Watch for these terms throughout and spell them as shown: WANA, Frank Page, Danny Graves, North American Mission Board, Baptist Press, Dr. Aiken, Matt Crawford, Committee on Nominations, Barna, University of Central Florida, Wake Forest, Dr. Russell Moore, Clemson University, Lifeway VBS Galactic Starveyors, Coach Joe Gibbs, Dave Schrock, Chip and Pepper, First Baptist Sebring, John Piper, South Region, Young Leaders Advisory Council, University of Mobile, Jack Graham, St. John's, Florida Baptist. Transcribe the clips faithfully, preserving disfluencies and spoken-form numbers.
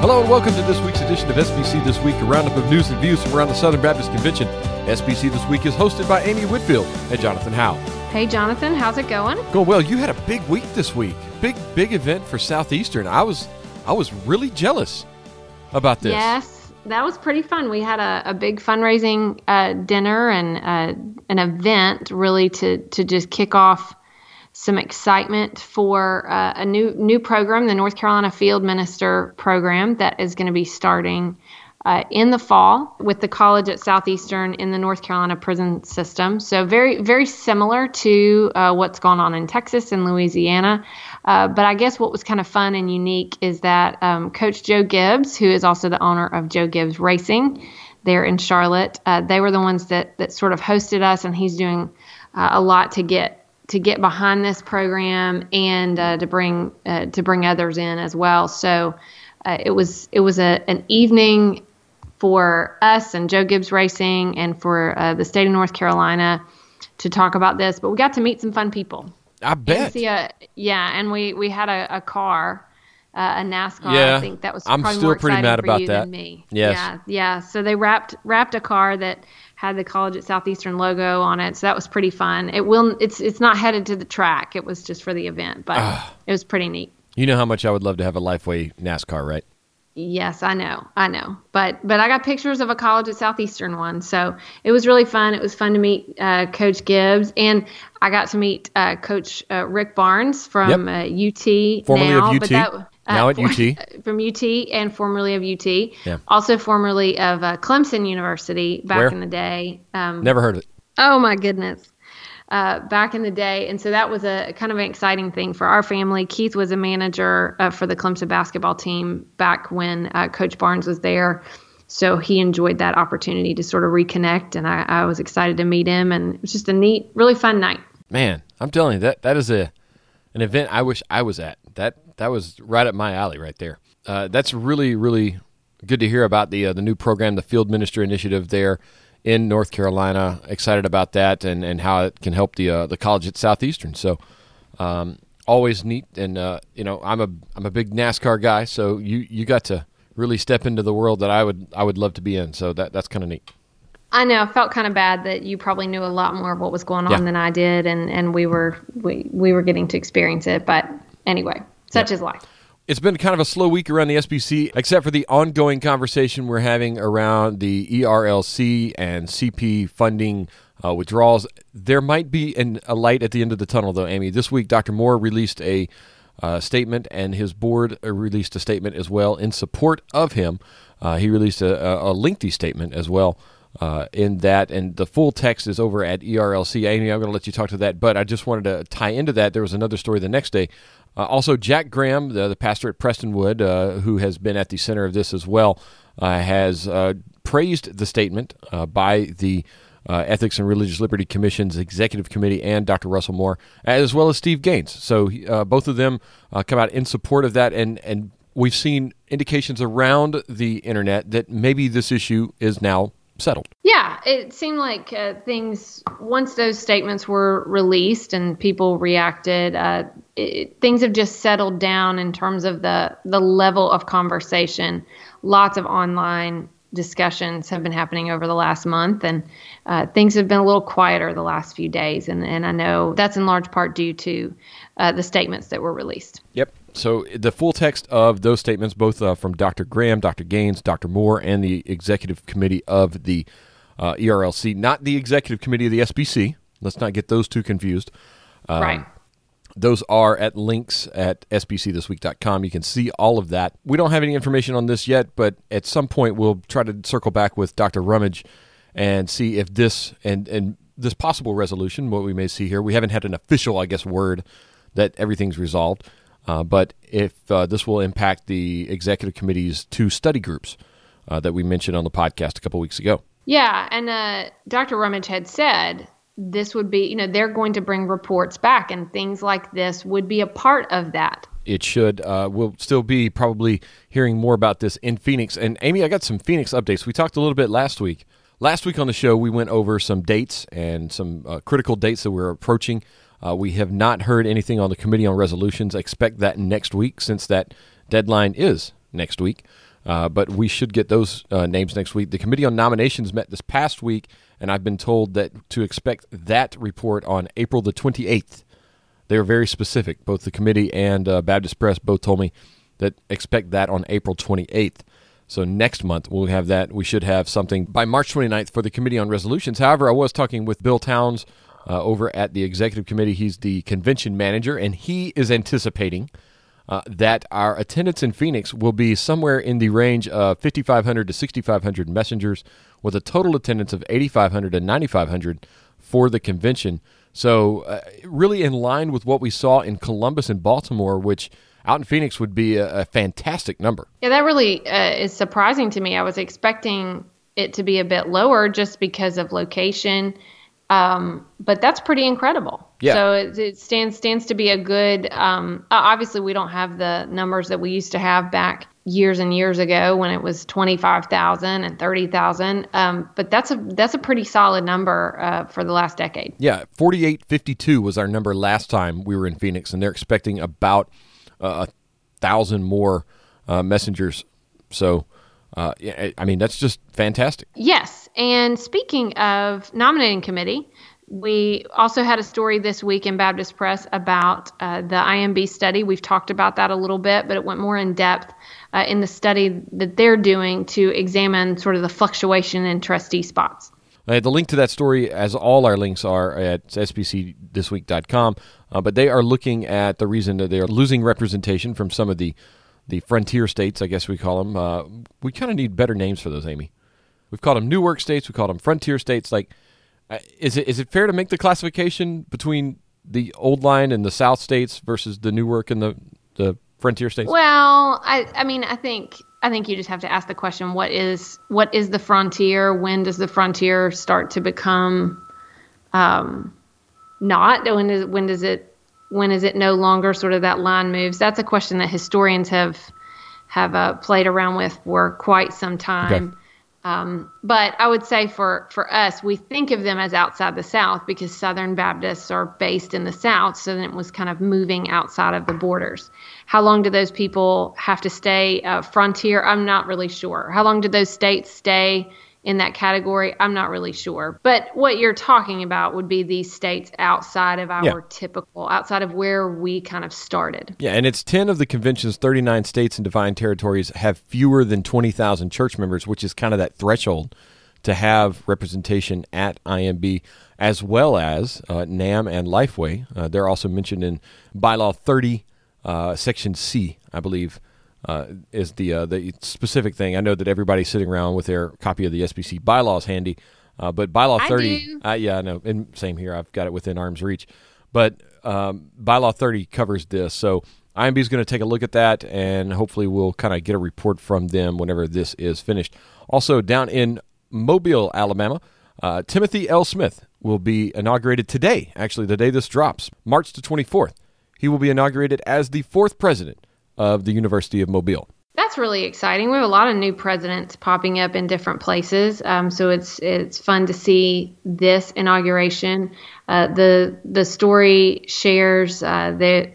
Hello and welcome to this week's edition of S B C This Week, a roundup of news and views from around the Southern Baptist Convention. S B C This Week is hosted by Amy Whitfield and Jonathan Howe. Hey, Jonathan, how's it going? Going well. You had a big week this week. Big, big event for Southeastern. I was, I was really jealous about this. Yes, that was pretty fun. We had a, a big fundraising uh, dinner and uh, an event really to to just kick off some excitement for uh, a new new program, the North Carolina Field Minister Program, that is going to be starting uh, in the fall with the college at Southeastern in the North Carolina prison system. So very, very similar to uh, what's going on in Texas and Louisiana. Uh, but I guess what was kind of fun and unique is that um, Coach Joe Gibbs, who is also the owner of Joe Gibbs Racing there in Charlotte, uh, they were the ones that, that sort of hosted us, and he's doing uh, a lot to get to get behind this program and uh, to bring uh, to bring others in as well. So uh, it was it was a, an evening for us and Joe Gibbs Racing and for uh, the state of North Carolina to talk about this. But we got to meet some fun people. I bet. And a, yeah, and we we had a, a car, uh, a NASCAR. Yeah, I think that was probably I'm still more pretty mad for about you that. Than me. Yes. Yeah, yeah. So they wrapped wrapped a car that had the college at Southeastern logo on it, so that was pretty fun. It will it's it's not headed to the track. It was just for the event, but uh, it was pretty neat. You know how much I would love to have a Lifeway NASCAR, right? Yes, I know, I know. But but I got pictures of a college at Southeastern one, so it was really fun. It was fun to meet uh, Coach Gibbs, and I got to meet uh, Coach uh, Rick Barnes from yep. uh, U T, formerly now, of U T. But that, Uh, now at for, U T. From U T and formerly of U T. Yeah. Also formerly of uh, Clemson University back Where? in the day. Um, Never heard of it. Oh, my goodness. Uh, back in the day. And so that was a kind of an exciting thing for our family. Keith was a manager uh, for the Clemson basketball team back when uh, Coach Barnes was there. So he enjoyed that opportunity to sort of reconnect. And I, I was excited to meet him. And it was just a neat, really fun night. Man, I'm telling you, that that is a an event I wish I was at. That that was right up my alley right there. Uh, that's really, really good to hear about the uh, the new program, the Field Minister Initiative there in North Carolina. Excited about that and, and how it can help the uh, the college at Southeastern. So um, always neat. And uh, you know, I'm a I'm a big NASCAR guy, so you, you got to really step into the world that I would I would love to be in. So that that's kind of neat. I know. I felt kind of bad that you probably knew a lot more of what was going on yeah. than I did, and, and we were we, we were getting to experience it. But anyway, such yep. is life. It's been kind of a slow week around the S B C, except for the ongoing conversation we're having around the E R L C and C P funding uh, withdrawals. There might be an, a light at the end of the tunnel, though, Amy. This week, Doctor Moore released a uh, statement, and his board released a statement as well in support of him. Uh, he released a, a lengthy statement as well. Uh, in that, and the full text is over at E R L C. Amy, I'm going to let you talk to that, but I just wanted to tie into that. There was another story the next day. Uh, also, Jack Graham, the, the pastor at Prestonwood, uh, who has been at the center of this as well, uh, has uh, praised the statement uh, by the uh, Ethics and Religious Liberty Commission's Executive Committee and Doctor Russell Moore, as well as Steve Gaines. So uh, both of them uh, come out in support of that, and and we've seen indications around the internet that maybe this issue is now settled. Yeah, it seemed like uh, things, once those statements were released and people reacted, uh, it, things have just settled down in terms of the, the level of conversation. Lots of online discussions have been happening over the last month, and uh, things have been a little quieter the last few days. And, and I know that's in large part due to uh, the statements that were released. Yep. So the full text of those statements, both uh, from Doctor Graham, Doctor Gaines, Doctor Moore, and the Executive Committee of the uh, E R L C, not the Executive Committee of the S B C. Let's not get those two confused. Um, right. Those are at links at S B C this week dot com. You can see all of that. We don't have any information on this yet, but at some point we'll try to circle back with Doctor Rummage and see if this and, and this possible resolution, what we may see here, we haven't had an official, I guess, word that everything's resolved. Uh, but if uh, this will impact the executive committee's two study groups uh, that we mentioned on the podcast a couple weeks ago. Yeah, and uh, Doctor Rummage had said this would be, you know, they're going to bring reports back, and things like this would be a part of that. It should. Uh, we'll still be probably hearing more about this in Phoenix. And Amy, I got some Phoenix updates. We talked a little bit last week. Last week on the show, we went over some dates and some uh, critical dates that we're approaching. Uh, we have not heard anything on the Committee on Resolutions. Expect that next week, since that deadline is next week. Uh, but we should get those uh, names next week. The Committee on Nominations met this past week, and I've been told that to expect that report on April the twenty-eighth. They are very specific. Both the committee and uh, Baptist Press both told me that expect that on April twenty-eighth. So next month we'll have that. We should have something by March twenty-ninth for the Committee on Resolutions. However, I was talking with Bill Towns uh, over at the Executive Committee. He's the convention manager, and he is anticipating uh, that our attendance in Phoenix will be somewhere in the range of fifty-five hundred to sixty-five hundred messengers, with a total attendance of eighty-five hundred to ninety-five hundred for the convention. So uh, really in line with what we saw in Columbus and Baltimore, which out in Phoenix would be a, a fantastic number. Yeah, that really uh, is surprising to me. I was expecting it to be a bit lower just because of location, um, but that's pretty incredible. Yeah. So it, it stands stands to be a good, um, obviously we don't have the numbers that we used to have back years and years ago when it was twenty-five thousand and thirty thousand. Um, but that's a that's a pretty solid number uh, for the last decade. Yeah, forty-eight fifty-two was our number last time we were in Phoenix, and they're expecting about uh, one thousand more uh, messengers. So, uh, I mean, that's just fantastic. Yes, and speaking of nominating committee, we also had a story this week in Baptist Press about uh, the I M B study. We've talked about that a little bit, but it went more in depth uh, in the study that they're doing to examine sort of the fluctuation in trustee spots. Uh, the link to that story, as all our links are, at S B C this week dot com, uh, but they are looking at the reason that they are losing representation from some of the, the frontier states, I guess we call them. Uh, we kind of need better names for those, Amy. We've called them New Work states. We called them frontier states. Like, Uh, is it is it fair to make the classification between the old line and the South states versus the New Work and the, the frontier states? Well, I, I mean I think I think you just have to ask the question, what is what is the frontier? When does the frontier start to become um, not? When is when does it when is it no longer sort of that line moves? That's a question that historians have have uh, played around with for quite some time. Okay. Um, but I would say for, for us, we think of them as outside the South because Southern Baptists are based in the South, so then it was kind of moving outside of the borders. How long do those people have to stay uh, frontier? I'm not really sure. How long do those states stay in that category? I'm not really sure. But what you're talking about would be these states outside of our yeah. typical, outside of where we kind of started. Yeah, and it's ten of the convention's thirty-nine states and divine territories have fewer than twenty thousand church members, which is kind of that threshold to have representation at I M B, as well as uh, NAM and Lifeway. Uh, they're also mentioned in Bylaw thirty, uh, Section C, I believe, Uh, is the uh, the specific thing. I know that everybody's sitting around with their copy of the S B C bylaws handy, uh, but bylaw thirty, I uh, yeah, I know, and same here. I've got it within arm's reach, but um, bylaw thirty covers this. So I M B is going to take a look at that, and hopefully we'll kind of get a report from them whenever this is finished. Also, down in Mobile, Alabama, uh, Timothy L. Smith will be inaugurated today. Actually, the day this drops, March the twenty-fourth, he will be inaugurated as the fourth president of the University of Mobile. That's really exciting. We have a lot of new presidents popping up in different places, um, so it's it's fun to see this inauguration. Uh, the the story shares uh, that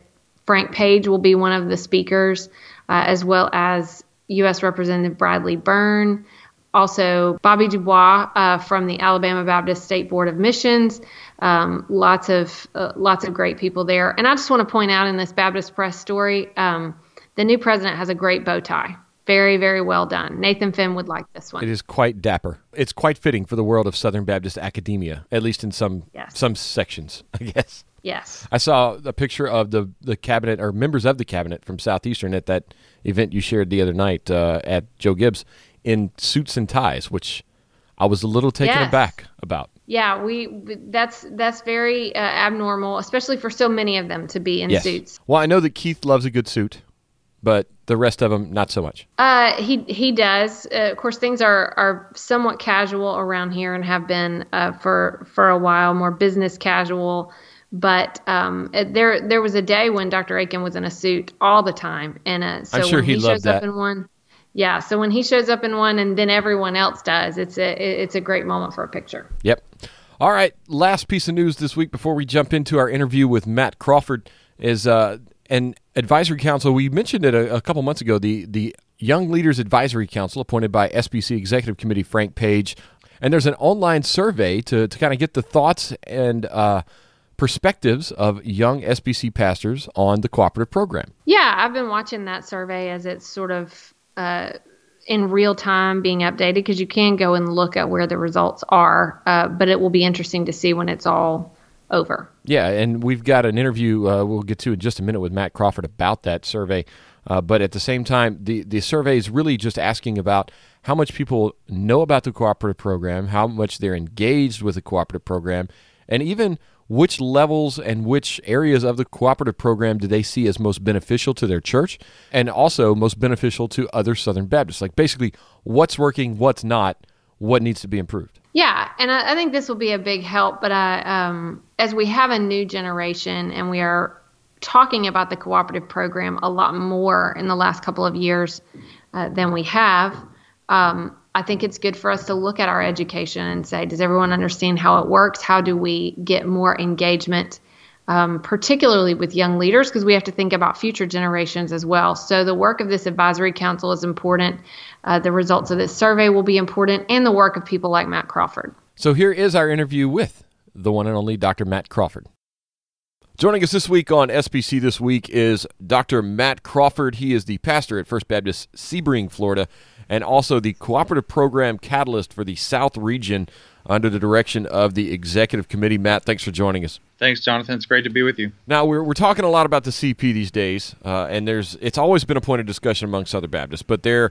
Frank Page will be one of the speakers, uh, as well as U S Representative Bradley Byrne, also Bobby Dubois uh, from the Alabama Baptist State Board of Missions. Um, lots of uh, lots of great people there, and I just want to point out in this Baptist Press story, Um, the new president has a great bow tie. Very, very well done. Nathan Finn would like this one. It is quite dapper. It's quite fitting for the world of Southern Baptist academia, at least in some yes. some sections, I guess. Yes. I saw a picture of the, the cabinet, or members of the cabinet from Southeastern at that event you shared the other night uh, at Joe Gibbs in suits and ties, which I was a little taken yes. aback about. Yeah, we that's that's very uh, abnormal, especially for so many of them to be in yes. suits. Well, I know that Keith loves a good suit, but the rest of them, not so much. Uh, he he does. Uh, of course, things are, are somewhat casual around here and have been uh, for for a while, more business casual. But um, there there was a day when Doctor Aiken was in a suit all the time, and uh, so I'm sure when he, he loved shows that. Up in one. Yeah, so when he shows up in one, and then everyone else does, it's a it's a great moment for a picture. Yep. All right. Last piece of news this week before we jump into our interview with Matt Crawford is. Uh, And Advisory Council, we mentioned it a, a couple months ago, the, the Young Leaders Advisory Council appointed by S B C Executive Committee Frank Page. And there's an online survey to, to kind of get the thoughts and uh, perspectives of young S B C pastors on the cooperative program. Yeah, I've been watching that survey as it's sort of uh, in real time being updated, because you can go and look at where the results are, uh, but it will be interesting to see when it's all over. Yeah, and we've got an interview uh, we'll get to in just a minute with Matt Crawford about that survey. Uh, but at the same time, the, the survey is really just asking about how much people know about the cooperative program, how much they're engaged with the cooperative program, and even which levels and which areas of the cooperative program do they see as most beneficial to their church and also most beneficial to other Southern Baptists. Like basically what's working, what's not, what needs to be improved. Yeah, and I, I think this will be a big help. But I, um, as we have a new generation and we are talking about the cooperative program a lot more in the last couple of years uh, than we have, um, I think it's good for us to look at our education and say, does everyone understand how it works? How do we get more engagement, um, particularly with young leaders? Because we have to think about future generations as well. So the work of this advisory council is important. Uh, the results of this survey will be important, and the work of people like Matt Crawford. So here is our interview with the one and only Doctor Matt Crawford. Joining us this week on S B C This Week is Doctor Matt Crawford. He is the pastor at First Baptist Sebring, Florida, and also the cooperative program catalyst for the South Region under the direction of the Executive Committee. Matt, thanks for joining us. Thanks, Jonathan. It's great to be with you. Now, we're we're talking a lot about the C P these days, uh, and there's it's always been a point of discussion among Southern Baptists, but there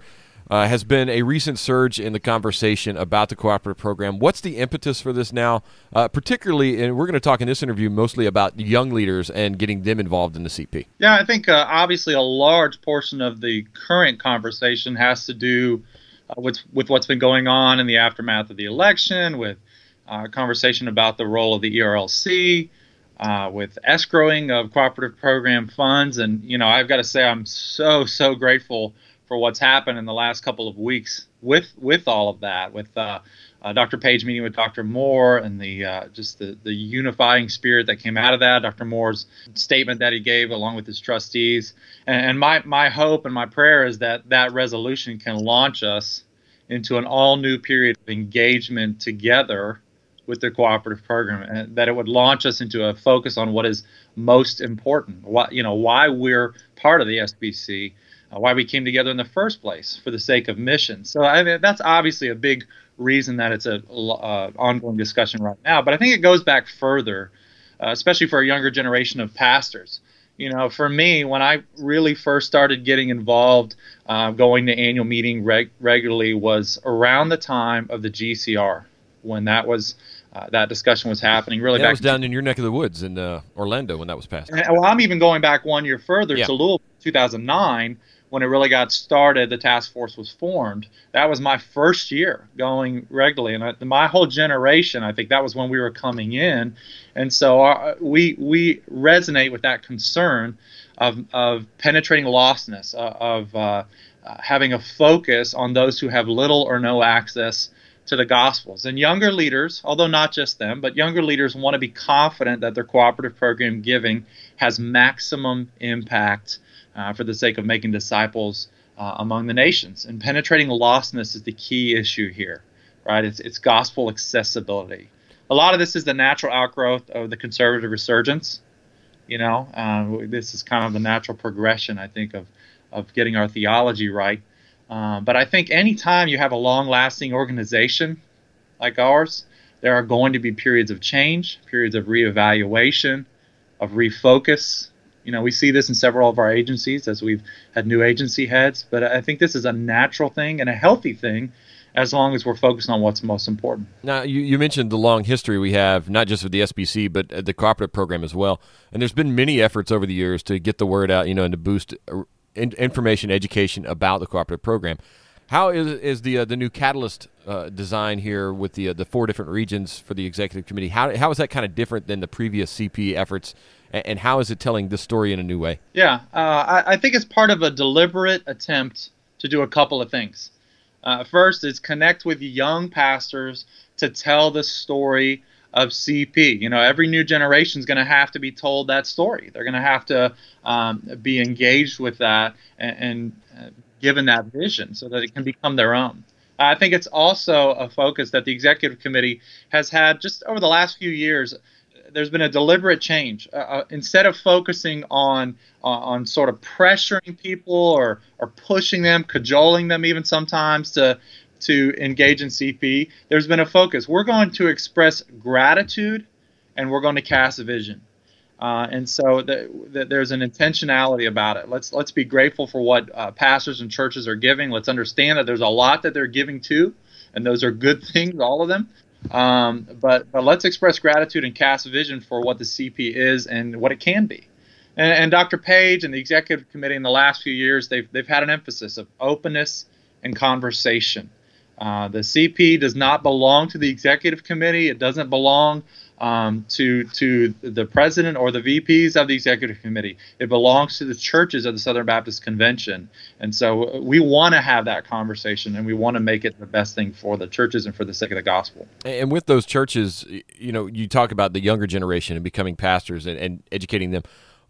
uh, has been a recent surge in the conversation about the cooperative program. What's the impetus for this now, uh, particularly, and we're going to talk in this interview mostly about young leaders and getting them involved in the C P? Yeah, I think uh, obviously a large portion of the current conversation has to do uh, with, with what's been going on in the aftermath of the election, with uh, conversation about the role of the E R L C, uh, with escrowing of cooperative program funds. And, you know, I've got to say I'm so, so grateful for what's happened in the last couple of weeks with with all of that, with uh, uh, Doctor Page meeting with Doctor Moore and the uh, just the, the unifying spirit that came out of that, Doctor Moore's statement that he gave along with his trustees. And, and my, my hope and my prayer is that that resolution can launch us into an all-new period of engagement together with the cooperative program, and that it would launch us into a focus on what is most important, what, you know, why we're part of the S B C, why we came together in the first place for the sake of mission. So I mean, that's obviously a big reason that it's an uh, ongoing discussion right now. But I think it goes back further, uh, especially for a younger generation of pastors. You know, for me, when I really first started getting involved, uh, going to annual meeting reg- regularly was around the time of the G C R, when that was Uh, that discussion was happening. Really, that back was down to, in your neck of the woods in uh, Orlando when that was passed. And, well, I'm even going back one year further yeah. to Louisville, two thousand nine, when it really got started. The task force was formed. That was my first year going regularly, and I, my whole generation, I think that was when we were coming in, and so our, we we resonate with that concern of of penetrating lostness, uh, of uh, having a focus on those who have little or no access to the Gospels. And younger leaders, although not just them, but younger leaders want to be confident that their cooperative program giving has maximum impact uh, for the sake of making disciples uh, among the nations. And penetrating lostness is the key issue here, right? It's, it's gospel accessibility. A lot of this is the natural outgrowth of the conservative resurgence. You know, uh, this is kind of the natural progression, I think, of, of getting our theology right. Uh, but I think any time you have a long-lasting organization like ours, there are going to be periods of change, periods of reevaluation, of refocus. You know, we see this in several of our agencies as we've had new agency heads. But I think this is a natural thing and a healthy thing, as long as we're focused on what's most important. Now, you, you mentioned the long history we have, not just with the S B C, but the cooperative program as well. And there's been many efforts over the years to get the word out, you know, and to boost information, education about the cooperative program. How is is the uh, the new catalyst uh, design here with the uh, the four different regions for the executive committee? How how is that kind of different than the previous C P efforts, and, and how is it telling this story in a new way? Yeah, uh, I, I think it's part of a deliberate attempt to do a couple of things. Uh, first is connect with young pastors to tell the story of C P. You know, every new generation is going to have to be told that story. They're going to have to um, be engaged with that and, and given that vision so that it can become their own. I think it's also a focus that the executive committee has had just over the last few years. There's been a deliberate change. Uh, instead of focusing on uh, on sort of pressuring people or or pushing them, cajoling them even sometimes to to engage in C P, there's been a focus. We're going to express gratitude, and we're going to cast a vision. Uh, and so the, the, there's an intentionality about it. Let's let's be grateful for what uh, pastors and churches are giving. Let's understand that there's a lot that they're giving to, and those are good things, all of them. Um, but but let's express gratitude and cast vision for what the C P is and what it can be. And, and Doctor Page and the executive committee in the last few years, they've they've had an emphasis of openness and conversation. Uh, the C P does not belong to the executive committee. It doesn't belong um, to to the president or the V Ps of the executive committee. It belongs to the churches of the Southern Baptist Convention. And so we want to have that conversation, and we want to make it the best thing for the churches and for the sake of the gospel. And with those churches, you know, you talk about the younger generation and becoming pastors and, and educating them.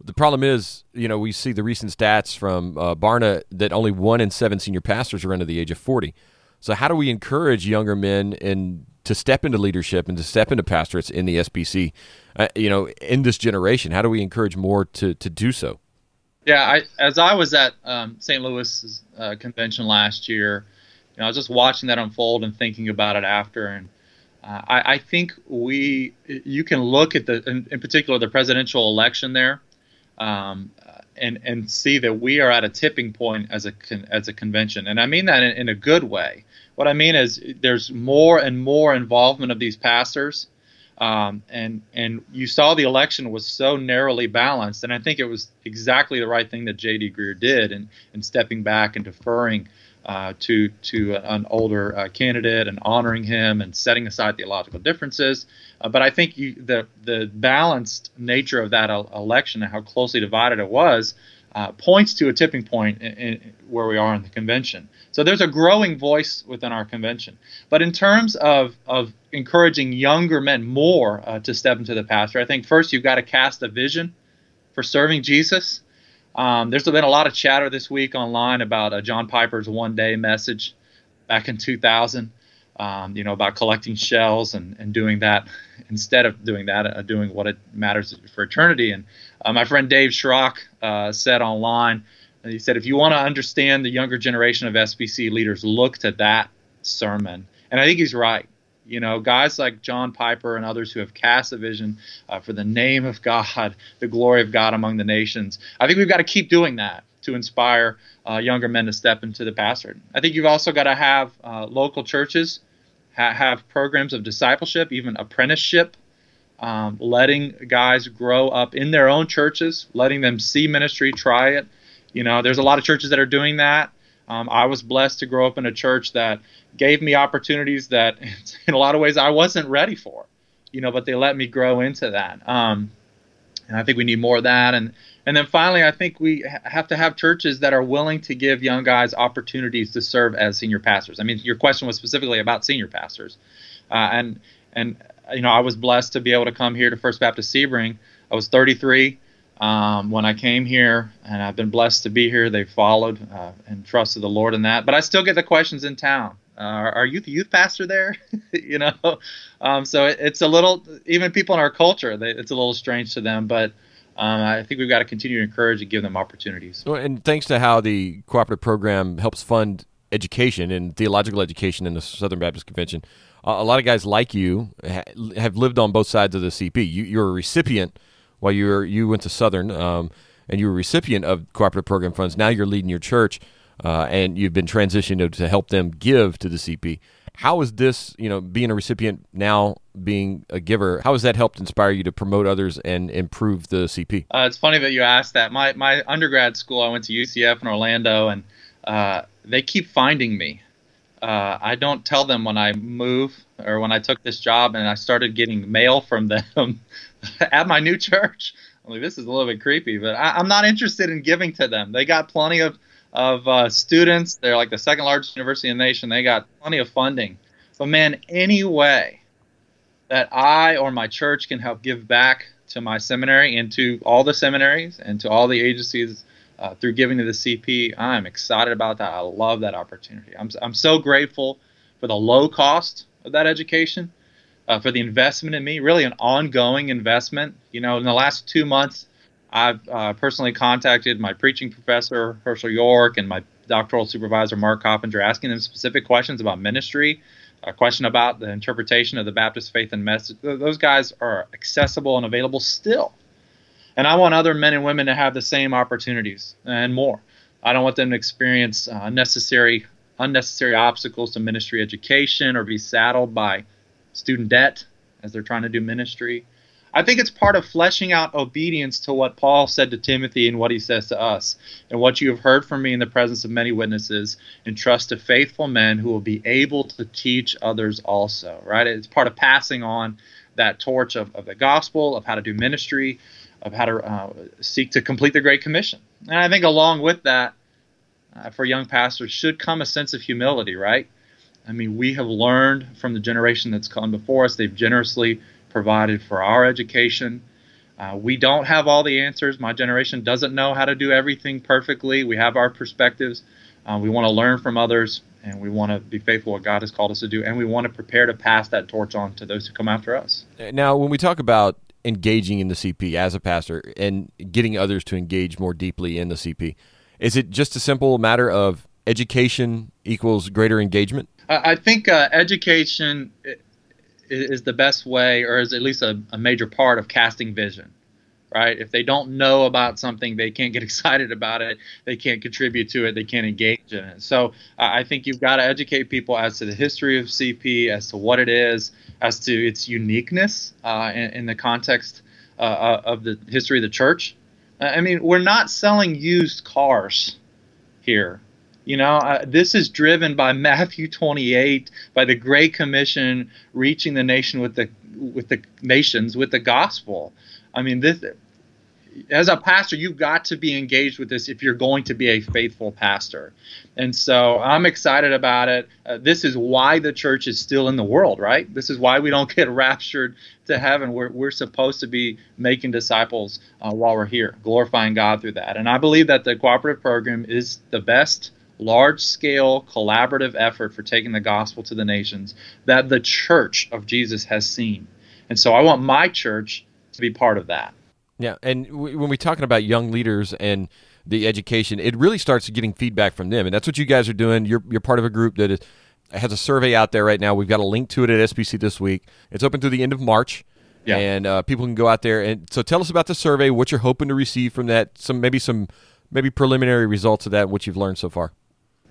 The problem is, you know, we see the recent stats from uh, Barna that only one in seven senior pastors are under the age of forty. So how do we encourage younger men in, to step into leadership and to step into pastorates in the S B C, uh, you know, in this generation? How do we encourage more to, to do so? Yeah, I, as I was at um, Saint Louis's uh, convention last year, you know, I was just watching that unfold and thinking about it after. And uh, I, I think we you can look at, the in, in particular, the presidential election there um, and and see that we are at a tipping point as a, as a convention. And I mean that in, in a good way. What I mean is there's more and more involvement of these pastors, um, and and you saw the election was so narrowly balanced, and I think it was exactly the right thing that J D. Greer did in, in stepping back and deferring uh, to, to an older uh, candidate and honoring him and setting aside theological differences. Uh, but I think you, the, the balanced nature of that election and how closely divided it was Uh, points to a tipping point in, in where we are in the convention. So there's a growing voice within our convention. But in terms of, of encouraging younger men more uh, to step into the pastor, I think first you've got to cast a vision for serving Jesus. Um, there's been a lot of chatter this week online about uh, John Piper's one-day message back in two thousand, um, you know, about collecting shells and, and doing that instead of doing that, uh, doing what it matters for eternity. And uh, my friend Dave Schrock uh, said online, and he said, if you want to understand the younger generation of S B C leaders, look to that sermon. And I think he's right. You know, guys like John Piper and others who have cast a vision uh, for the name of God, the glory of God among the nations. I think we've got to keep doing that to inspire uh, younger men to step into the pastorate. I think you've also got to have uh, local churches ha- have programs of discipleship, even apprenticeship, um, letting guys grow up in their own churches, letting them see ministry, try it. You know, there's a lot of churches that are doing that. Um, I was blessed to grow up in a church that gave me opportunities that in a lot of ways I wasn't ready for, you know, but they let me grow into that. Um, and I think we need more of that. And And then finally, I think we have to have churches that are willing to give young guys opportunities to serve as senior pastors. I mean, your question was specifically about senior pastors. Uh, and, and you know, I was blessed to be able to come here to First Baptist Sebring. I was thirty-three um, when I came here, and I've been blessed to be here. They followed uh, and trusted the Lord in that. But I still get the questions in town. Uh, are you the youth pastor there? you know, um, so it, it's a little, even people in our culture, they, it's a little strange to them, but Um, I think we've got to continue to encourage and give them opportunities. Well, and thanks to how the cooperative program helps fund education and theological education in the Southern Baptist Convention, uh, a lot of guys like you ha- have lived on both sides of the C P. You, you're a recipient while you were, you went to Southern, um, and you were a recipient of cooperative program funds. Now you're leading your church, uh, and you've been transitioned to, to help them give to the C P. How is this, you know, being a recipient now, being a giver, how has that helped inspire you to promote others and improve the C P? Uh, it's funny that you asked that. My my undergrad school, I went to U C F in Orlando, and uh, they keep finding me. Uh, I don't tell them when I move or when I took this job, and I started getting mail from them at my new church. I'm like, this is a little bit creepy, but I, I'm not interested in giving to them. They got plenty of of uh, students. They're like the second largest university in the nation. They got plenty of funding. But man, any way that I or my church can help give back to my seminary and to all the seminaries and to all the agencies uh, through giving to the C P. I'm excited about that. I love that opportunity. I'm I'm so grateful for the low cost of that education, uh, for the investment in me, really an ongoing investment. You know, in the last two months, I've uh, personally contacted my preaching professor, Herschel York, and my doctoral supervisor, Mark Coppinger, asking them specific questions about ministry, a question about the interpretation of the Baptist faith and message. Those guys are accessible and available still. And I want other men and women to have the same opportunities and more. I don't want them to experience uh, unnecessary, unnecessary obstacles to ministry education or be saddled by student debt as they're trying to do ministry. I think it's part of fleshing out obedience to what Paul said to Timothy and what he says to us. And what you have heard from me in the presence of many witnesses, entrust to faithful men who will be able to teach others also. Right? It's part of passing on that torch of, of the gospel, of how to do ministry, of how to uh, seek to complete the Great Commission. And I think along with that, uh, for young pastors, should come a sense of humility, right? I mean, we have learned from the generation that's come before us. They've generously provided for our education. Uh, we don't have all the answers. My generation doesn't know how to do everything perfectly. We have our perspectives. Uh, we want to learn from others, and we want to be faithful to what God has called us to do, and we want to prepare to pass that torch on to those who come after us. Now, when we talk about engaging in the C P as a pastor and getting others to engage more deeply in the C P, is it just a simple matter of education equals greater engagement? I think uh, education is the best way, or is at least a, a major part of casting vision, right? If they don't know about something, they can't get excited about it, they can't contribute to it, they can't engage in it. So uh, I think you've got to educate people as to the history of C P, as to what it is, as to its uniqueness uh, in, in the context uh, of the history of the church. I mean, we're not selling used cars here. You know, uh, this is driven by Matthew twenty-eight, by the Great Commission, reaching the nation with the with the nations with the gospel. I mean, this, as a pastor, you've got to be engaged with this if you're going to be a faithful pastor. And so I'm excited about it. Uh, this is why the church is still in the world, right? This is why we don't get raptured to heaven. We're we're supposed to be making disciples uh, while we're here, glorifying God through that. And I believe that the cooperative program is the best large-scale collaborative effort for taking the gospel to the nations that the church of Jesus has seen. And so I want my church to be part of that. Yeah, and w- when we're talking about young leaders and the education, it really starts getting feedback from them, and that's what you guys are doing. You're you're part of a group that is, has a survey out there right now. We've got a link to it at S B C This Week. It's open through the end of March, yeah. and uh, people can go out there. And so tell us about the survey, what you're hoping to receive from that, some maybe some maybe preliminary results of that, what you've learned so far.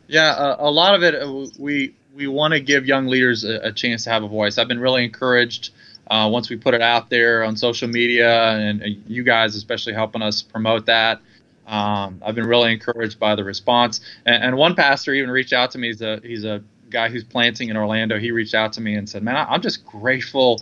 Yeah, uh, a lot of it, uh, we we want to give young leaders a, a chance to have a voice. I've been really encouraged uh, once we put it out there on social media, and uh, you guys especially helping us promote that. Um, I've been really encouraged by the response. And, and one pastor even reached out to me. He's a, he's a guy who's planting in Orlando. He reached out to me and said, man, I'm just grateful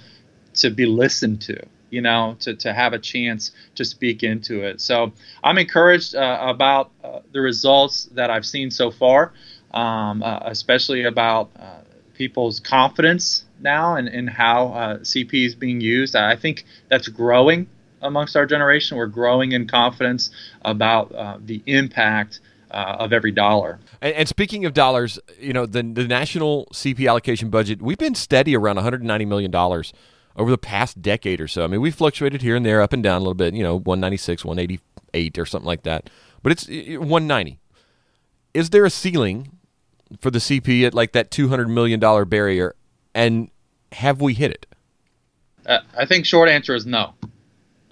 to be listened to, you know, to, to have a chance to speak into it. So I'm encouraged uh, about uh, the results that I've seen so far, um, uh, especially about uh, people's confidence now and in, in how uh, C P is being used. I think that's growing amongst our generation. We're growing in confidence about uh, the impact Uh, of every dollar. And, and speaking of dollars, you know, the, the national C P allocation budget, we've been steady around one hundred ninety million dollars over the past decade or so. I mean, we fluctuated here and there, up and down a little bit, you know, one ninety-six, one eighty-eight or something like that. But it's it, one ninety. Is there a ceiling for the C P at like that two hundred million dollars barrier? And have we hit it? Uh, I think short answer is no.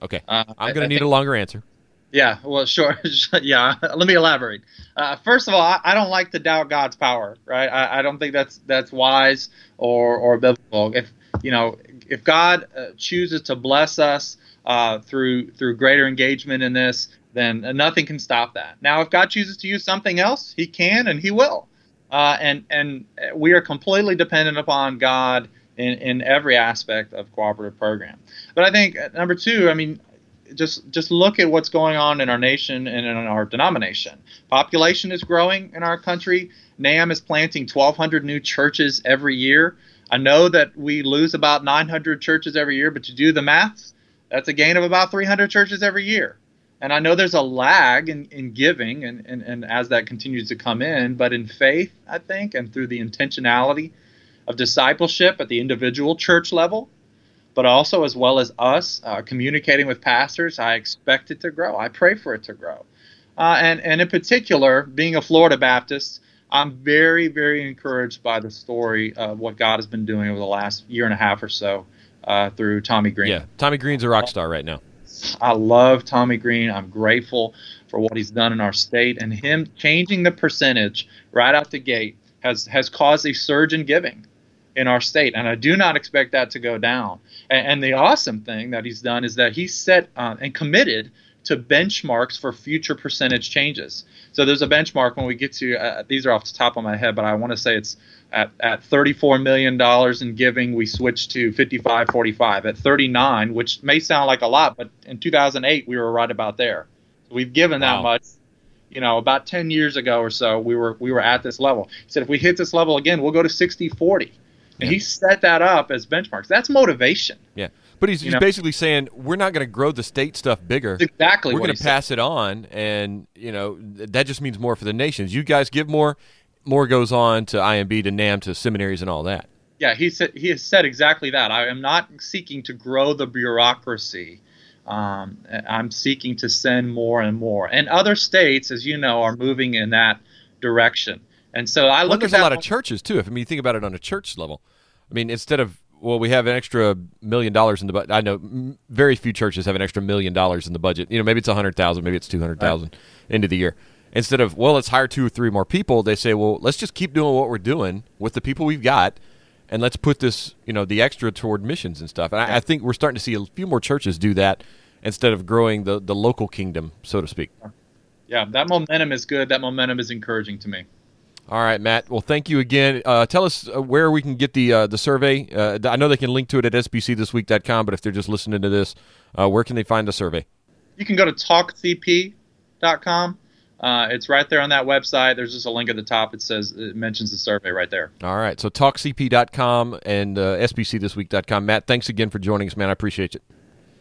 Okay. Uh, I'm going to need think- a longer answer. Yeah, well, sure. yeah, let me elaborate. Uh, first of all, I, I don't like to doubt God's power, right? I, I don't think that's that's wise or, or biblical. If you know, if God uh, chooses to bless us uh, through through greater engagement in this, then nothing can stop that. Now, if God chooses to use something else, He can and He will, uh, and and we are completely dependent upon God in in every aspect of cooperative program. But I think number two, I mean. Just just look at what's going on in our nation and in our denomination. Population is growing in our country. NAM is planting twelve hundred new churches every year. I know that we lose about nine hundred churches every year, but you do the math, that's a gain of about three hundred churches every year. And I know there's a lag in, in giving and, and, and as that continues to come in, but in faith, I think, and through the intentionality of discipleship at the individual church level, but also as well as us uh, communicating with pastors, I expect it to grow. I pray for it to grow. Uh, and, and in particular, being a Florida Baptist, I'm very, very encouraged by the story of what God has been doing over the last year and a half or so uh, through Tommy Green. Yeah, Tommy Green's a rock star right now. I love Tommy Green. I'm grateful for what he's done in our state, and him changing the percentage right out the gate has, has caused a surge in giving in our state, and I do not expect that to go down. And, and the awesome thing that he's done is that he set uh, and committed to benchmarks for future percentage changes. So there's a benchmark when we get to, uh, these are off the top of my head, but I want to say it's at, at thirty-four million dollars in giving, we switched to fifty-five forty-five. At thirty-nine, which may sound like a lot, but in two thousand eight, we were right about there. So we've given wow. that much, you know, about ten years ago or so, we were, we were at this level. He said, if we hit this level again, we'll go to sixty forty. And yeah. he set that up as benchmarks. That's motivation. Yeah. But he's, he's basically saying we're not going to grow the state stuff bigger. Exactly, we're going to pass it on, and you know that just means more for the nations. You guys give more, more goes on to I M B, to NAM, to seminaries, and all that. Yeah, he said he has said exactly that. I am not seeking to grow the bureaucracy. Um, I'm seeking to send more and more. And other states, as you know, are moving in that direction. And so I look well, at there's that a lot one. of churches too. If I mean, you think about it on a church level, I mean, instead of Well, we have an extra million dollars in the budget. I know very few churches have an extra million dollars in the budget. You know, maybe it's one hundred thousand dollars, maybe it's two hundred thousand dollars right. into the year. Instead of, well, let's hire two or three more people, they say, well, let's just keep doing what we're doing with the people we've got, and let's put this, you know, the extra toward missions and stuff. And I, I think we're starting to see a few more churches do that instead of growing the, the local kingdom, so to speak. Yeah, that momentum is good. That momentum is encouraging to me. All right, Matt. Well, thank you again. Uh, tell us where we can get the uh, the survey. Uh, I know they can link to it at S B C this week dot com, but if they're just listening to this, uh, where can they find the survey? You can go to talk c p dot com. Uh, it's right there on that website. There's just a link at the top. It says it mentions the survey right there. All right. So talk c p dot com and uh, S B C this week dot com. Matt, thanks again for joining us, man. I appreciate it.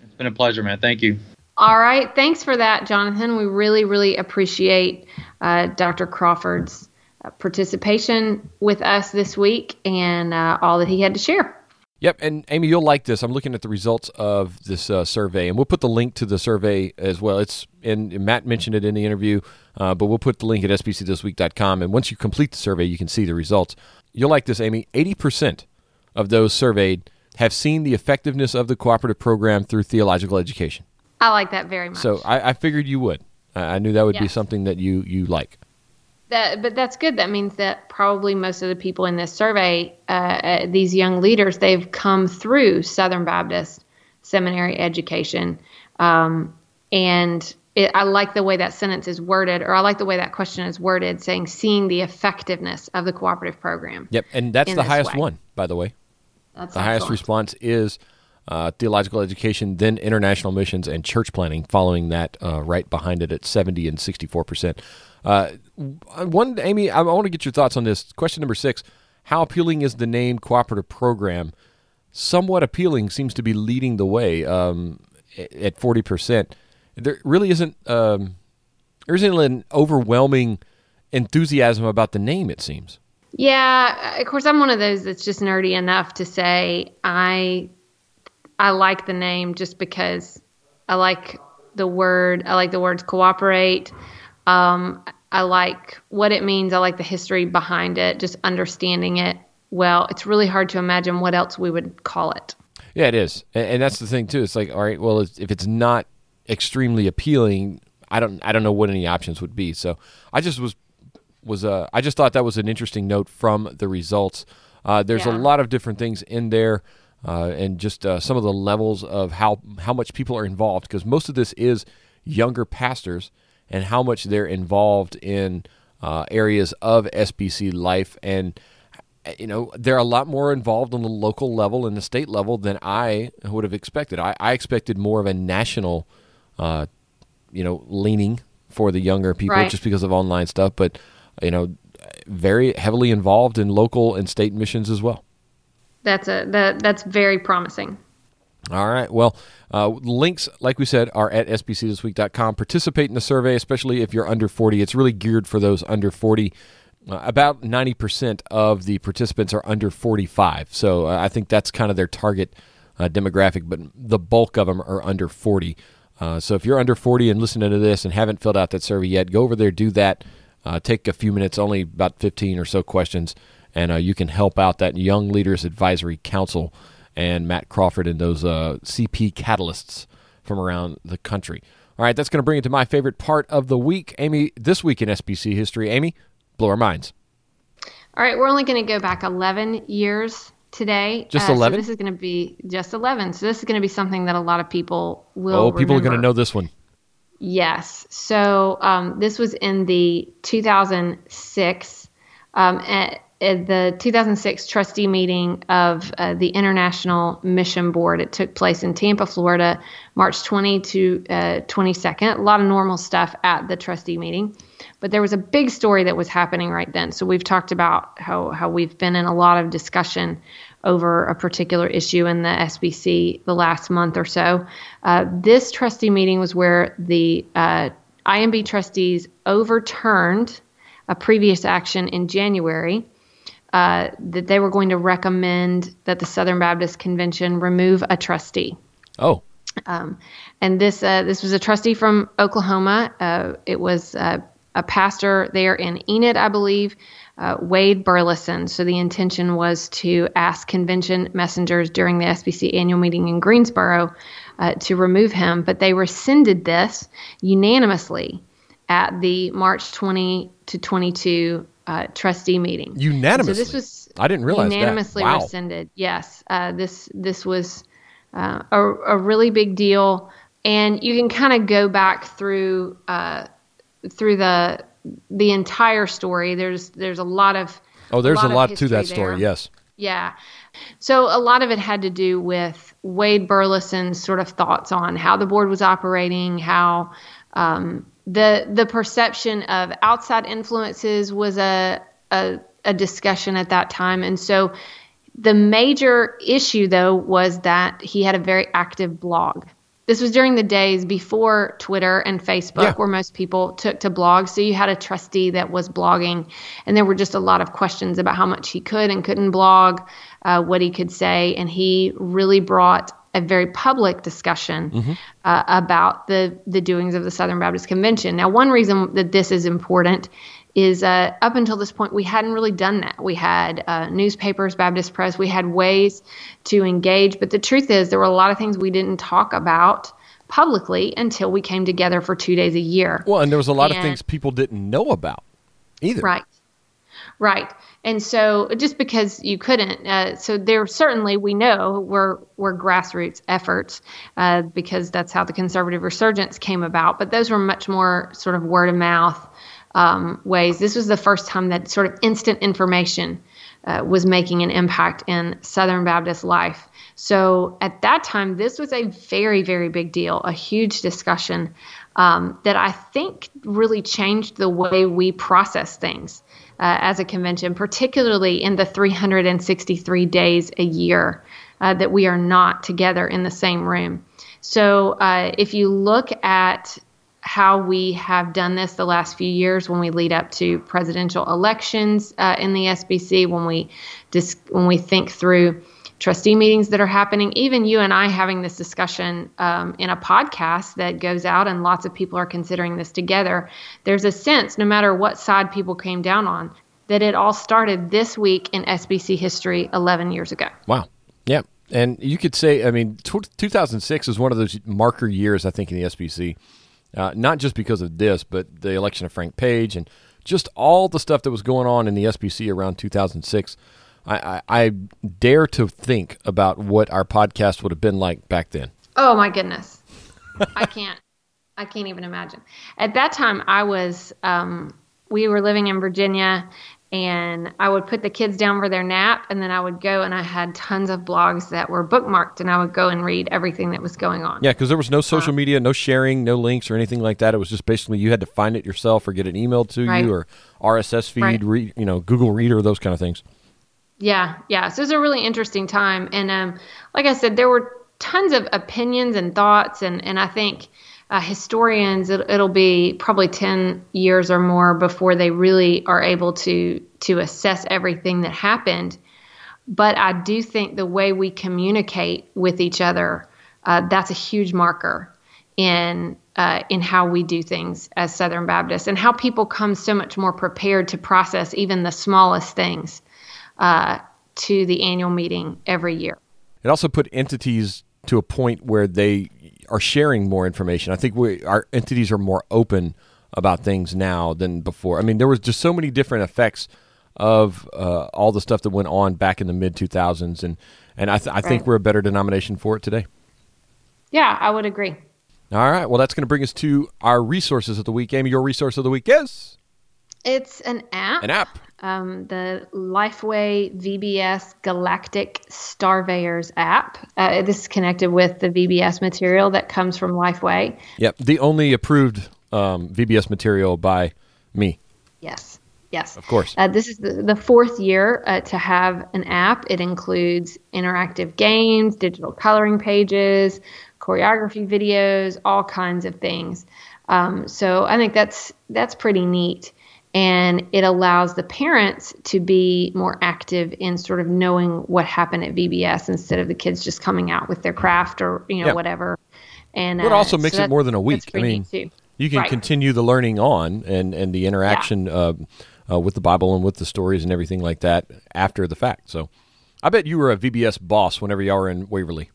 It's been a pleasure, man. Thank you. All right. Thanks for that, Jonathan. We really, really appreciate uh, Doctor Crawford's participation with us this week and uh, all that he had to share. Yep, and Amy, you'll like this. I'm looking at the results of this uh, survey, and we'll put the link to the survey as well. It's in, and Matt mentioned it in the interview, uh, but we'll put the link at S B C this week dot com, and once you complete the survey, you can see the results. You'll like this, Amy. eighty percent of those surveyed have seen the effectiveness of the cooperative program through theological education. I like that very much. So I, I figured you would. I knew that would yes. be something that you, you like. That, but that's good. That means that probably most of the people in this survey, uh, uh, these young leaders, they've come through Southern Baptist Seminary education. Um, and it, I like the way that sentence is worded, or I like the way that question is worded, saying seeing the effectiveness of the cooperative program. Yep, and that's the highest way. one, by the way. That's the highest response is uh, theological education, then international missions and church planning, following that uh, right behind it at seventy and sixty-four percent. Uh, one, Amy, I want to get your thoughts on this. Question number six, how appealing is the name cooperative program? Somewhat appealing seems to be leading the way um, at forty percent. There really isn't, um, there isn't an overwhelming enthusiasm about the name, it seems. Yeah, of course, I'm one of those that's just nerdy enough to say I, I like the name just because I like the word, I like the words cooperate. Um, I like what it means. I like the history behind it, just understanding it well. It's really hard to imagine what else we would call it. Yeah, it is. And that's the thing, too. It's like, all right, well, if it's not extremely appealing, I don't I don't know what any options would be. So I just was was uh, I just thought that was an interesting note from the results. Uh, there's yeah. a lot of different things in there uh, and just uh, some of the levels of how, how much people are involved, because most of this is younger pastors and how much they're involved in uh, areas of S B C life. And, you know, they're a lot more involved on the local level and the state level than I would have expected. I, I expected more of a national, uh, you know, leaning for the younger people right. just because of online stuff, but, you know, very heavily involved in local and state missions as well. That's a that, that's very promising. All right. Well, uh, links, like we said, are at S B C this week dot com. Participate in the survey, especially if you're under forty. It's really geared for those under forty. Uh, about ninety percent of the participants are under forty-five, so uh, I think that's kind of their target uh, demographic, but the bulk of them are under forty. Uh, so if you're under forty and listening to this and haven't filled out that survey yet, go over there, do that. Uh, take a few minutes, only about fifteen or so questions, and uh, you can help out that Young Leaders Advisory Council and Matt Crawford and those uh, C P catalysts from around the country. All right, that's going to bring it to my favorite part of the week. Amy, this week in S B C history, Amy, blow our minds. All right, we're only going to go back eleven years today. Just eleven? Uh, so this is going to be just eleven. So this is going to be something that a lot of people will Oh, people remember. Are going to know this one. Yes. So um, this was in the two thousand six um, at, at the two thousand six trustee meeting of uh, the International Mission Board. It took place in Tampa, Florida, March twentieth to uh, twenty-second. A lot of normal stuff at the trustee meeting. But there was a big story that was happening right then. So we've talked about how, how we've been in a lot of discussion over a particular issue in the S B C the last month or so. Uh, this trustee meeting was where the uh, I M B trustees overturned a previous action in January uh, that they were going to recommend that the Southern Baptist Convention remove a trustee. Oh. Um, and this uh, this was a trustee from Oklahoma. Uh, it was uh, a pastor there in Enid, I believe, Uh, Wade Burleson. So the intention was to ask convention messengers during the S B C annual meeting in Greensboro uh, to remove him, but they rescinded this unanimously at the March twentieth to twenty-two uh, trustee meeting. Unanimously? So this was I didn't realize unanimously that. Wow. Rescinded. Yes, uh, this this was uh, a, a really big deal, and you can kind of go back through uh, through the. the entire story. There's there's a lot of oh there's a lot, a lot to that story. There. Yes. Yeah. So a lot of it had to do with Wade Burleson's sort of thoughts on how the board was operating, how um, the the perception of outside influences was a, a a discussion at that time, and so the major issue though was that he had a very active blog. This was during the days before Twitter and Facebook, yeah, where most people took to blogs. So you had a trustee that was blogging, and there were just a lot of questions about how much he could and couldn't blog, uh, what he could say. And he really brought a very public discussion mm-hmm. uh, about the, the doings of the Southern Baptist Convention. Now, one reason that this is important is uh, up until this point, we hadn't really done that. We had uh, newspapers, Baptist Press, we had ways to engage. But the truth is there were a lot of things we didn't talk about publicly until we came together for two days a year. Well, and there was a lot and, of things people didn't know about either. Right, right. And so just because you couldn't, uh, so there certainly we know were, were grassroots efforts uh, because that's how the conservative resurgence came about. But those were much more sort of word of mouth Um, ways. This was the first time that sort of instant information uh, was making an impact in Southern Baptist life. So at that time, this was a very, very big deal, a huge discussion um, that I think really changed the way we process things uh, as a convention, particularly in the three hundred sixty-three days a year uh, that we are not together in the same room. So uh, if you look at how we have done this the last few years when we lead up to presidential elections uh, in the S B C, when we dis- when we think through trustee meetings that are happening, even you and I having this discussion um, in a podcast that goes out and lots of people are considering this together, there's a sense, no matter what side people came down on, that it all started this week in S B C history eleven years ago. Wow. Yeah. And you could say, I mean, t- two thousand six is one of those marker years, I think, in the S B C. Uh, not just because of this, but the election of Frank Page and just all the stuff that was going on in the S B C around two thousand six. I, I, I dare to think about what our podcast would have been like back then. Oh, my goodness. I can't. I can't even imagine. At that time, I was um, we were living in Virginia, and I would put the kids down for their nap, and then I would go, and I had tons of blogs that were bookmarked, and I would go and read everything that was going on. Yeah, because there was no social um, media, no sharing, no links or anything like that. It was just basically you had to find it yourself or get an email to right. you or R S S feed, right. re, you know, Google Reader, those kind of things. Yeah, yeah. So it was a really interesting time. And um, like I said, there were tons of opinions and thoughts, and, and I think uh, historians, it, it'll be probably ten years or more before they really are able to to assess everything that happened. But I do think the way we communicate with each other, uh, that's a huge marker in uh, in how we do things as Southern Baptists, and how people come so much more prepared to process even the smallest things uh, to the annual meeting every year. It also put entities to a point where they are sharing more information. I think we, our entities are more open about things now than before. I mean, there was just so many different effects of uh, all the stuff that went on back in the mid two thousands, and, and I, th- I think right. we're a better denomination for it today. Yeah, I would agree. All right. Well, that's going to bring us to our resources of the week. Amy, your resource of the week is? It's an app. An app. Um, the Lifeway V B S Galactic Starveyors app. Uh, this is connected with the V B S material that comes from Lifeway. Yep. The only approved um, V B S material by me. Yes. Yes. Of course. Uh, this is the, the fourth year uh, to have an app. It includes interactive games, digital coloring pages, choreography videos, all kinds of things. Um, so I think that's that's pretty neat. And it allows the parents to be more active in sort of knowing what happened at V B S instead of the kids just coming out with their craft or, you know, yeah. whatever. And well, it also uh, makes so it more than a week. I mean, you can right. continue the learning on and, and the interaction yeah. uh, uh, with the Bible and with the stories and everything like that after the fact. So I bet you were a V B S boss whenever y'all were in Waverly.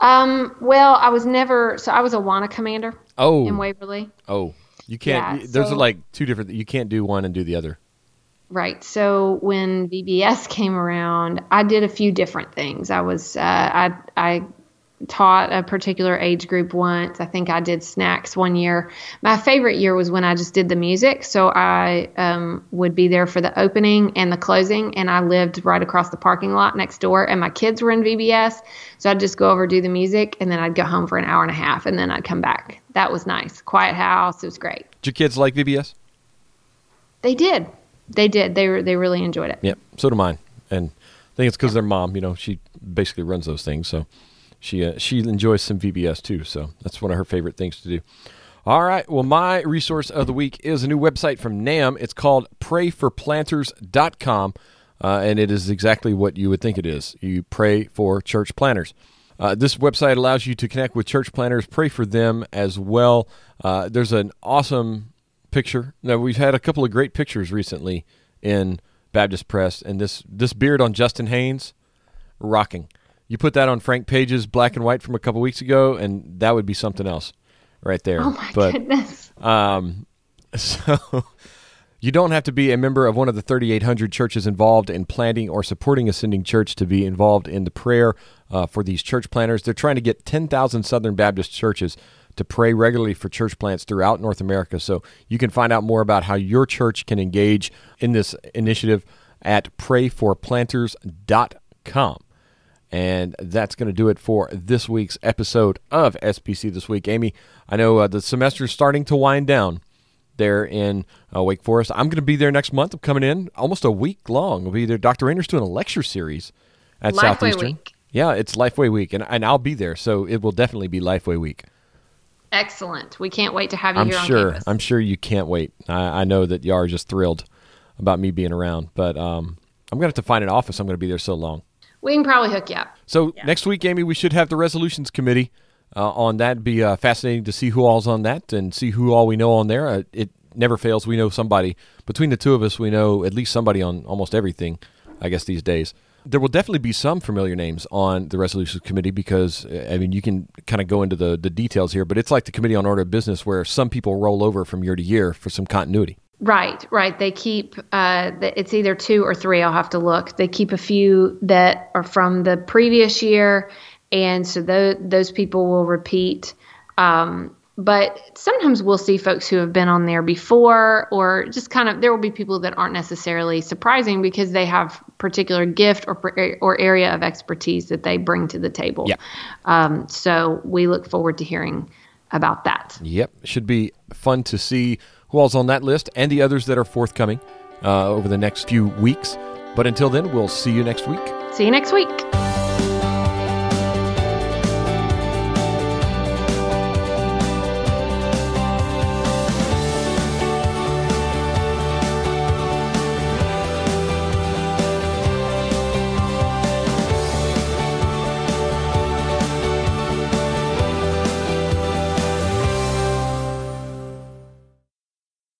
Um. Well, I was never. So I was a W A N A commander. Oh. In Waverly. Oh. You can't. Yeah, those so, are like two different. You can't do one and do the other. Right. So when V B S came around, I did a few different things. I was. Uh, I I taught a particular age group once. I think I did snacks one year. My favorite year was when I just did the music. So I um, would be there for the opening and the closing, and I lived right across the parking lot next door, and my kids were in V B S. So I'd just go over, do the music, and then I'd go home for an hour and a half, and then I'd come back. That was nice. Quiet house. It was great. Did your kids like V B S? They did. They did. They were, they really enjoyed it. Yep. So did mine. And I think it's because yeah. their mom, you know, she basically runs those things. So She uh, she enjoys some V B S too, so that's one of her favorite things to do. All right, well, my resource of the week is a new website from NAM. It's called Pray For Planters dot com, uh, and it is exactly what you would think it is. You pray for church planters. Uh, this website allows you to connect with church planters, pray for them as well. Uh, there's an awesome picture. Now, we've had a couple of great pictures recently in Baptist Press, and this, this beard on Justin Haynes, rocking. You put that on Frank Page's black and white from a couple weeks ago, and that would be something else right there. Oh, my but, goodness. Um, so you don't have to be a member of one of the thirty-eight hundred churches involved in planting or supporting Ascending Church to be involved in the prayer uh, for these church planters. They're trying to get ten thousand Southern Baptist churches to pray regularly for church plants throughout North America. So you can find out more about how your church can engage in this initiative at pray for planters dot com. And that's going to do it for this week's episode of S B C This Week. Amy, I know uh, the semester's starting to wind down there in uh, Wake Forest. I'm going to be there next month. I'm coming in almost a week long. I'll be there. Doctor Rayner's doing a lecture series at Lifeway Southeastern. Week. Yeah, it's Lifeway Week, and, and I'll be there, so it will definitely be Lifeway Week. Excellent. We can't wait to have you I'm here sure, on campus. I'm sure you can't wait. I, I know that y'all are just thrilled about me being around, but um, I'm going to have to find an office. I'm going to be there so long. We can probably hook you up. So yeah. Next week, Amy, we should have the resolutions committee uh, on that. It'd be uh, fascinating to see who all's on that and see who all we know on there. Uh, it never fails. We know somebody. Between the two of us, we know at least somebody on almost everything, I guess, these days. There will definitely be some familiar names on the resolutions committee because, I mean, you can kind of go into the, the details here, but it's like the Committee on Order of Business where some people roll over from year to year for some continuity. Right, right. They keep, uh, it's either two or three, I'll have to look. They keep a few that are from the previous year, and so those, those people will repeat. Um, but sometimes we'll see folks who have been on there before, or just kind of, there will be people that aren't necessarily surprising because they have particular gift or or area of expertise that they bring to the table. Yeah. Um, so we look forward to hearing about that. Yep, should be fun to see who all's on that list and the others that are forthcoming uh, over the next few weeks. But until then, we'll see you next week. See you next week.